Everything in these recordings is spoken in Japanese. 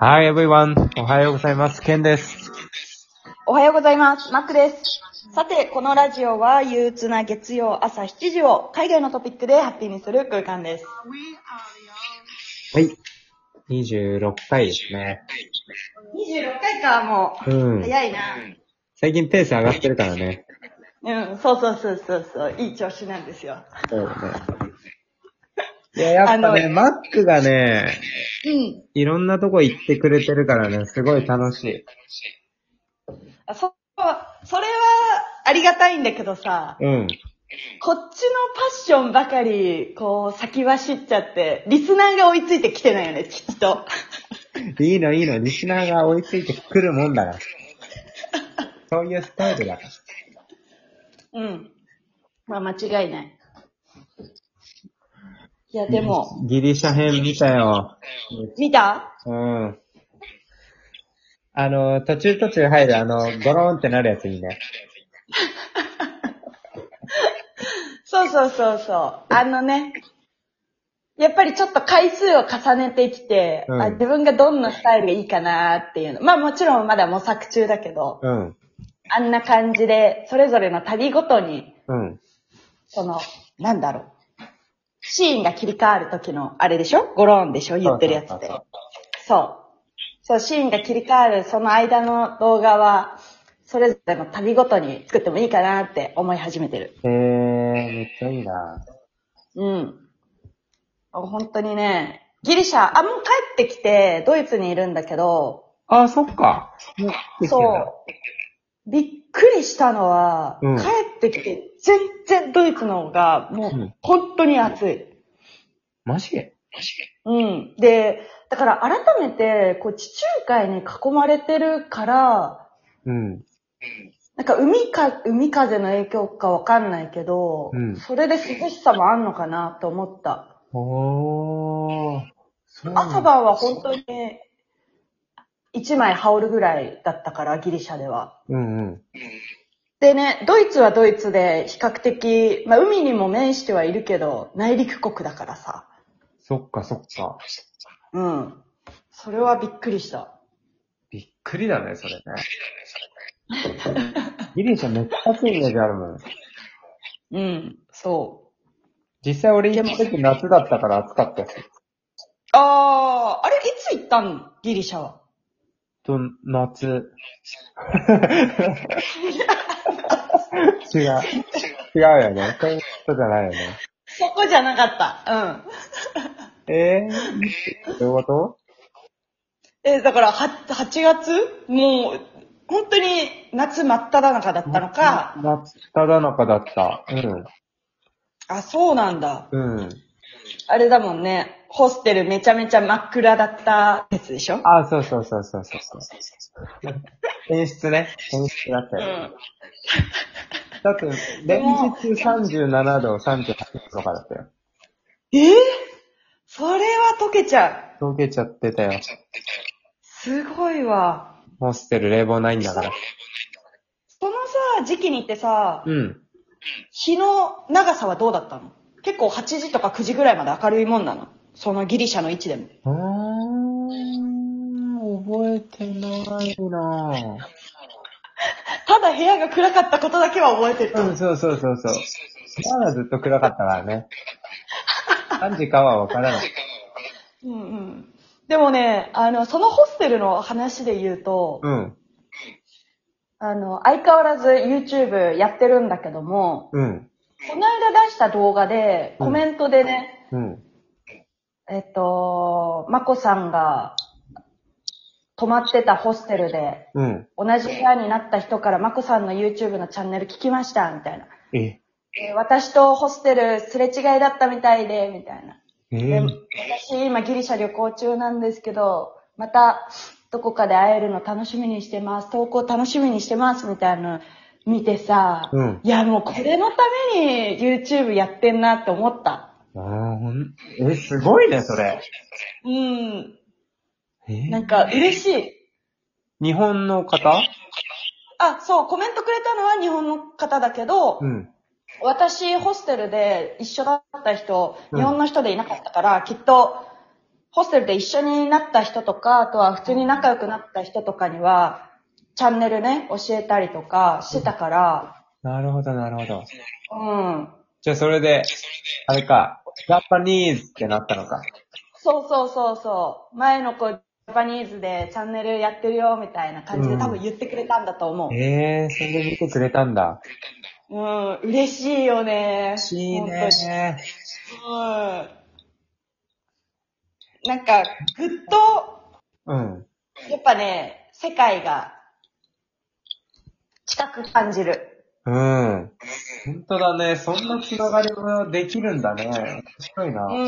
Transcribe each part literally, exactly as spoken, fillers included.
Hi everyone. おはようございます。ケンです。おはようございます。マックです。さて、このラジオは憂鬱な月曜朝しちじを海外のトピックでハッピーにする空間です。はい。にじゅうろっかいですね。にじゅうろっかいか、もう。うん、早いな。最近ペース上がってるからね。うん、そうそうそうそうそう。いい調子なんですよ。そうね。いや、やっぱね、マックがね、うん、いろんなとこ行ってくれてるからね、すごい楽しい。あ、そ、それはありがたいんだけどさ、うん、こっちのパッションばかり、こう、先走っちゃって、リスナーが追いついてきてないよね、きっと。いいのいいの、リスナーが追いついてくるもんだから。そういうスタイルだから。うん。まあ、間違いない。いや、でも。ギリシャ編見たよ。見た？うん。あの、途中途中入る、あの、ゴローンってなるやついいね。そうそうそうそう。あのね、やっぱりちょっと回数を重ねてきて、うん、あ、自分がどんなスタイルがいいかなっていうの。まあもちろんまだ模索中だけど、うん、あんな感じで、それぞれの旅ごとに、うん、その、なんだろう。シーンが切り替わる時のあれでしょ？ゴローンでしょ？言ってるやつで。そう。そう、シーンが切り替わるその間の動画は、それぞれの旅ごとに作ってもいいかなって思い始めてる。へー、めっちゃいいな。うん。本当にね、ギリシャ、あ、もう帰ってきて、ドイツにいるんだけど。あ、そっか。そう。びっくりしたのは、うん、帰ってきて、全然ドイツの方が、もう、本当に暑い。マジで？マジで？うん。で、だから改めて、こう、地中海に囲まれてるから、うん。なんか海か、海風の影響かわかんないけど、うん、それで涼しさもあんのかなと思った。おー。朝晩は本当に、一枚羽織るぐらいだったから、ギリシャでは。うんうん。でね、ドイツはドイツで比較的、まあ海にも面してはいるけど、内陸国だからさ。そっかそっか。うん。それはびっくりした。びっくりだね、それね。ギリシャめっちゃ暑いイメージあるもん。うん、そう。実際俺行った時夏だったから暑かった。あー、あれいつ行ったの？ギリシャは。と、夏。違う。違うよね。そういうことじゃないよね。そこじゃなかった。うん。えー、どういうこと？え、だから、は、はちがつ？もう、本当に夏真っ只中だったのか。夏真っ只中だった。うん。あ、そうなんだ。うん。あれだもんね。ホステルめちゃめちゃ真っ暗だったやつでしょ？あ、そうそうそうそうそうそう。演出ね。演出だったよ。うん。だって、連日さんじゅうななど、さんじゅうはちどかだったよ。えー、それは溶けちゃう。溶けちゃってたよ。すごいわ。ホステル冷房ないんだから。そのさ、時期に行ってさ、うん、日の長さはどうだったの？結構はちじとかくじぐらいまで明るいもんなの？そのギリシャの位置でも。うーん、覚えてないなぁ。ただ部屋が暗かったことだけは覚えてる。うん、そうそうそうそう。まだずっと暗かったからね。何時かはわからない。うんうん。でもね、あの、そのホステルの話で言うと、うん、あの、相変わらず YouTube やってるんだけども、うん、この間出した動画で、コメントでね、うんうん、えっと、まこさんが泊まってたホステルで、うん、同じ部屋になった人からまこさんの YouTube のチャンネル聞きました、みたいな。ええ、私とホステルすれ違いだったみたいで、みたいな。えー、私、今ギリシャ旅行中なんですけど、また、どこかで会えるの楽しみにしてます、投稿楽しみにしてます、みたいなの見てさ、うん、いや、もうこれのために YouTube やってんなって思った。あー、え、すごいね、それ。うん。えー、なんか、嬉しい。日本の方？あ、そう、コメントくれたのは日本の方だけど、うん、私、ホステルで一緒だった人、日本の人でいなかったから、うん、きっと、ホステルで一緒になった人とか、あとは普通に仲良くなった人とかには、チャンネルね、教えたりとかしてたから。なるほど、なるほど。うん。じゃあそれで、あれか、ジャパニーズってなったのか。そうそうそうそう。前の子、ジャパニーズでチャンネルやってるよ、みたいな感じで、うん、多分言ってくれたんだと思う。ええー、それで見てくれたんだ。うん、嬉しいよね。嬉しいね。うん。なんか、ぐっと、うん。やっぱね、世界が、近く感じる。うん。本当だね。そんなつながりもできるんだね。面白いな。うん。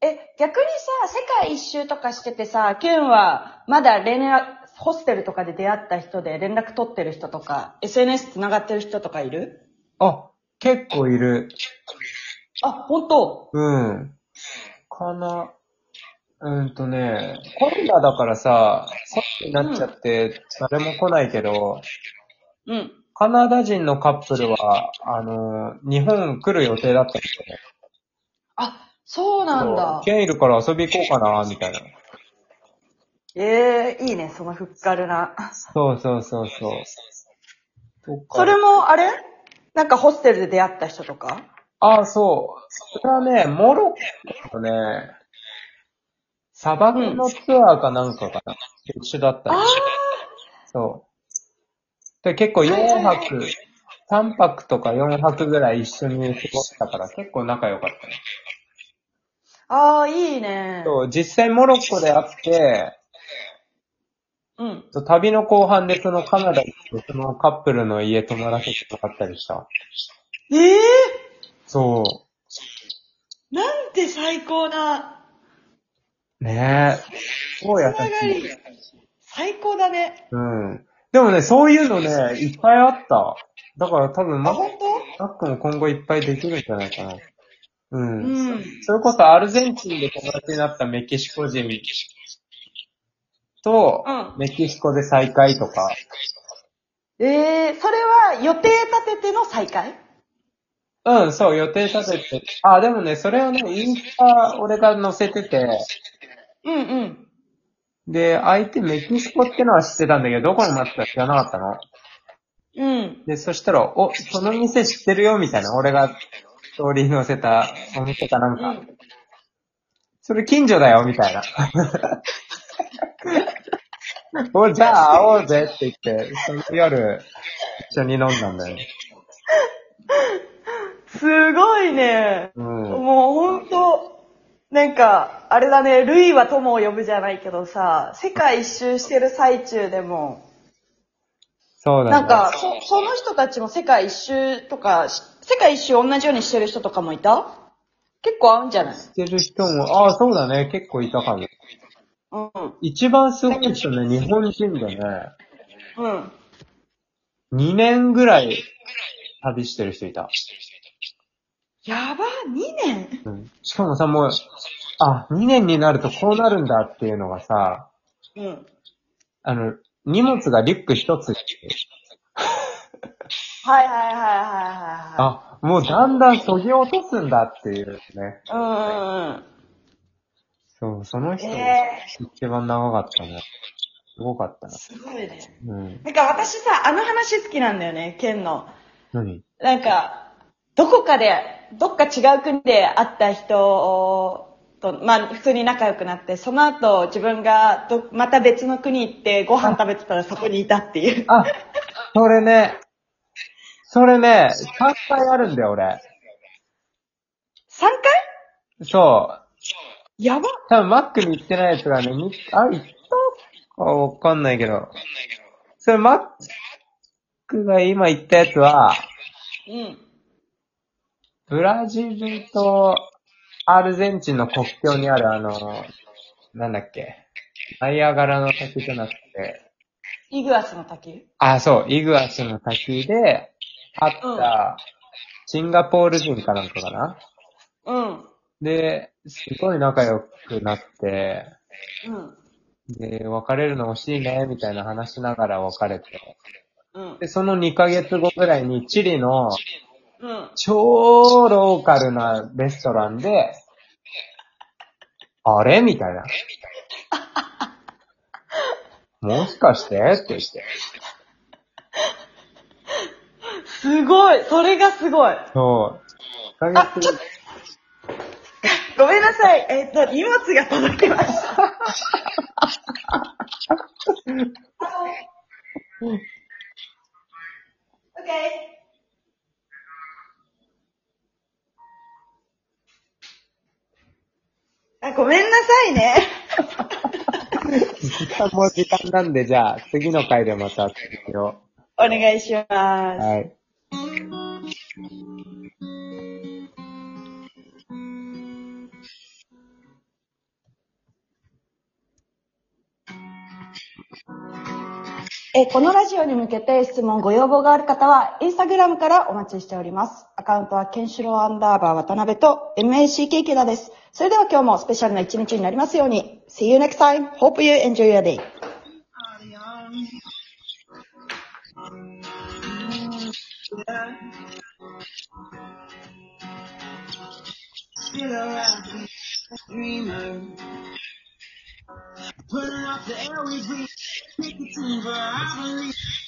え、逆にさ、世界一周とかしててさ、キュンは、まだ連絡、ホステルとかで出会った人で連絡取ってる人とか、エスエヌエス 繋がってる人とかいる？あ、結構いる。あ、本当？うん。かな、うんとね、コロナだからさ、さっきなっちゃって、誰も来ないけど、うん、カナダ人のカップルは、あの、日本来る予定だったんですよね。あ、そうなんだ。ケンいるから遊び行こうかな、みたいな。ええー、いいね、そのフッカルな。そうそうそうそう。それも、あれ？なんかホステルで出会った人とか？ああ、そう。それはね、モロッコのね、砂漠のツアーかなんかかな。うん、一緒だった、ね。そう。で、結構よんはく、さんぱくとかよんはくぐらい一緒に過ごしたから、結構仲良かったね。ああ、いいね。そう、実際モロッコで会って、うん。旅の後半でそのカナダにそのカップルの家泊まらせてもらったりした。ええーそう。なんて最高な。ねえ。すごい優しい。最高だね。うん。でもね、そういうのね、いっぱいあった。だから多分、マックも今後いっぱいできるんじゃないかな。うん。うん、それこそアルゼンチンで友達になったメキシコ人と、うん、メキシコで再会とか。ええー、それは予定立てての再会？うん、そう、予定立てて。あ、でもね、それをね、インスタ、俺が載せてて。うんうん。で、相手メキシコってのは知ってたんだけど、どこになったか知らなかったの。うん。で、そしたら、お、その店知ってるよ、みたいな。俺が、ストーリー載せたお店かなんか。うん、それ近所だよ、みたいな。お、じゃあ会おうぜって言って、その夜、一緒に飲んだんだよ。すごいね、うん、もうほんとなんかあれだね、ルイは友を呼ぶじゃないけどさ、世界一周してる最中でもそうだね、なんか そ, その人たちも世界一周とか、世界一周同じようにしてる人とかもいた？結構合うんじゃない？してる人も、ああそうだね、結構いたかも、うん、一番すごい人ね、日本人だね、うん、にねんぐらい旅してる人いた。やば、にねん？うん。しかもさ、もう、あ、にねんになるとこうなるんだっていうのがさ、うん。あの、荷物がリュック一つ。はいはいはいはいはい。あ、もうだんだんそぎ落とすんだっていうね。うんうんうん。そう、その人、えー、一番長かったね。すごかったな。すごいね。うん。なんか私さ、あの話好きなんだよね、ケンの。何？なんか、どこかで、どっか違う国で会った人と、まあ普通に仲良くなって、その後自分がどまた別の国行ってご飯食べてたらそこにいたっていう。あ、それね。それね、さんかいあるんだよ俺。さんかい？そう。やば。多分マックに行ってないやつがね、あ、行ったかわかんないけど。それマックが今行ったやつは、うん。ブラジルとアルゼンチンの国境にあるあの、なんだっけ、ナイアガラの滝じゃなくて。イグアスの滝？あ、そう、イグアスの滝で会ったシンガポール人かなんかかな？うん。で、すごい仲良くなって、うん。で、別れるの惜しいね、みたいな話しながら別れて。うん。で、そのにかげつごぐらいにチリの、うん、超ローカルなレストランで、あれみたいな。もしかしてって言って。すごい、それがすごい。そう。あ、ちょっと。ごめんなさい。えっと、荷物が届きました。OK。あ、ごめんなさいね。時間も時間なんで、じゃあ、次の回でまた続きを。お願いします。はい。え、このラジオに向けて質問、ご要望がある方は、インスタグラムからお待ちしております。アカウントは、ケンシロウアンダーバー渡辺と エムエーシーケー 池田です。それでは今日もスペシャルな一日になりますように。 See you next time. Hope you enjoy your day. Put up the airwaves, we take it to the